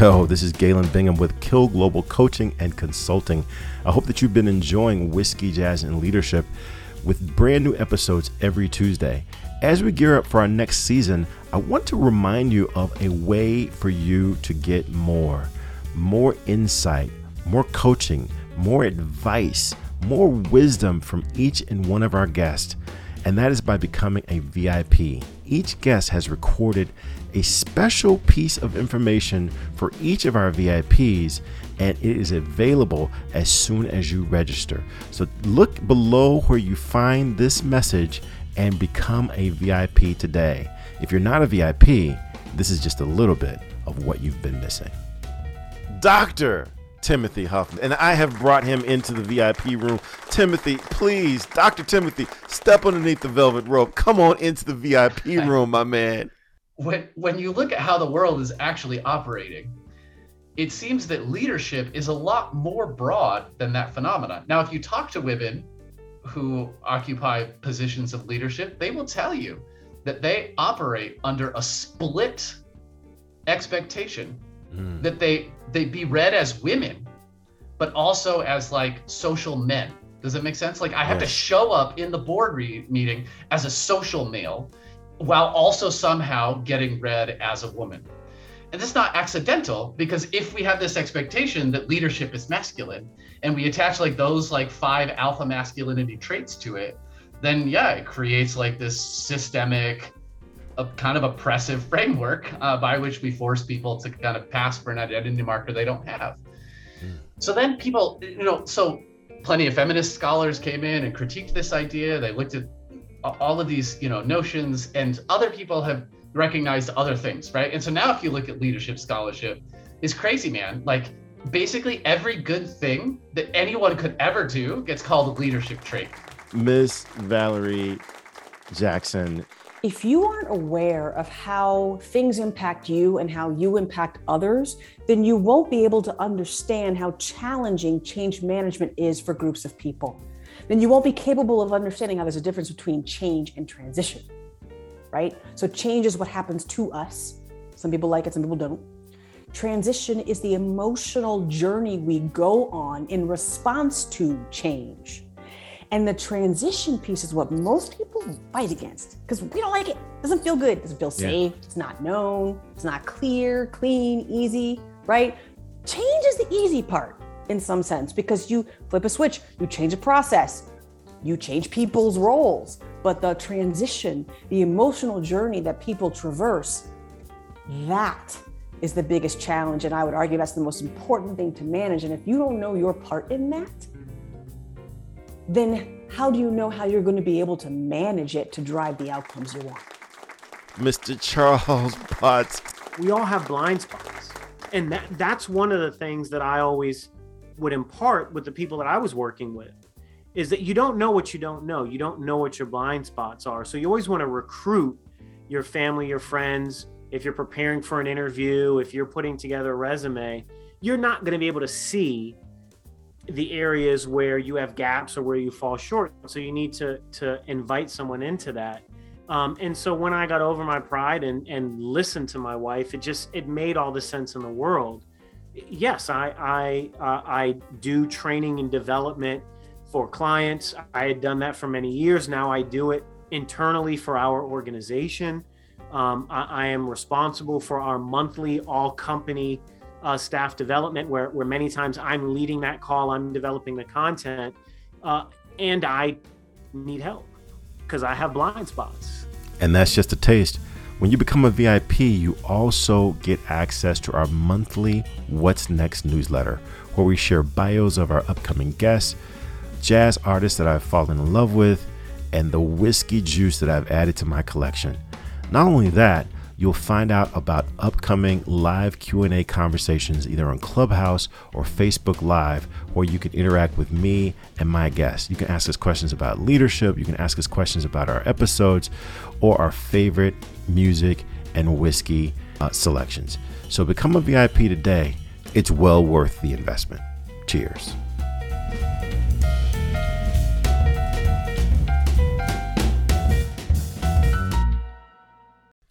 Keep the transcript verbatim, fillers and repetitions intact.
Yo, this is Galen Bingham with Kill Global Coaching and Consulting. I hope that you've been enjoying Whiskey, Jazz, and Leadership with brand new episodes every Tuesday. As we gear up for our next season, I want to remind you of a way for you to get more, more insight, more coaching, more advice, more wisdom from each and one of our guests. And that is by becoming a V I P. Each guest has recorded a special piece of information for each of our V I Ps, and it is available as soon as you register. So look below where you find this message and become a V I P today. If you're not a V I P, this is just a little bit of what you've been missing. Doctor Timothy Huffman, and I have brought him into the V I P room. Timothy, please, Doctor Timothy, step underneath the velvet rope. Come on into the V I P room, my man. When when you look at how the world is actually operating, it seems that leadership is a lot more broad than that phenomenon. Now, if you talk to women who occupy positions of leadership, they will tell you that they operate under a split expectation, mm. that they they be read as women, but also as like social men. Does that make sense? Like I have yes. to show up in the board re- meeting as a social male while also somehow getting read as a woman. And this is not accidental, because if we have this expectation that leadership is masculine and we attach like those like five alpha masculinity traits to it, then yeah, it creates like this systemic, a kind of oppressive framework uh, by which we force people to kind of pass for an identity marker they don't have. Mm. So then people, you know, so plenty of feminist scholars came in and critiqued this idea. They looked at all of these, you know, notions, and other people have recognized other things, right? And so now if you look at leadership scholarship, it's crazy, man. Like basically every good thing that anyone could ever do gets called a leadership trait. Miss Valerie Jackson, if you aren't aware of how things impact you and how you impact others, then you won't be able to understand how challenging change management is for groups of people. Then you won't be capable of understanding how there's a difference between change and transition, right? So change is what happens to us. Some people like it, some people don't. Transition is the emotional journey we go on in response to change. And the transition piece is what most people fight against, because we don't like it. It doesn't feel good. It doesn't feel safe. Yeah. It's not known. It's not clear, clean, easy, right? Change is the easy part in some sense, because you flip a switch, you change a process, you change people's roles. But the transition, the emotional journey that people traverse, that is the biggest challenge. And I would argue that's the most important thing to manage. And if you don't know your part in that, then how do you know how you're going to be able to manage it to drive the outcomes you want? Mister Charles Potts. We all have blind spots. And that, that's one of the things that I always would impart with the people that I was working with, is that you don't know what you don't know. You don't know what your blind spots are. So you always want to recruit your family, your friends. If you're preparing for an interview, if you're putting together a resume, you're not going to be able to see the areas where you have gaps or where you fall short. So you need to to invite someone into that. Um, and so when I got over my pride and, and listened to my wife, it just, it made all the sense in the world. Yes, I, I, uh, I do training and development for clients. I had done that for many years. Now I do it internally for our organization. Um, I, I am responsible for our monthly all company Uh, staff development, where, where many times I'm leading that call, I'm developing the content, uh, and I need help because I have blind spots. And that's just a taste. When you become a V I P, you also get access to our monthly What's Next newsletter, where we share bios of our upcoming guests, jazz artists that I've fallen in love with, and the whiskey juice that I've added to my collection. Not only that, you'll find out about upcoming live Q and A conversations, either on Clubhouse or Facebook Live, where you can interact with me and my guests. You can ask us questions about leadership. You can ask us questions about our episodes or our favorite music and whiskey uh, selections. So become a V I P today. It's well worth the investment. Cheers.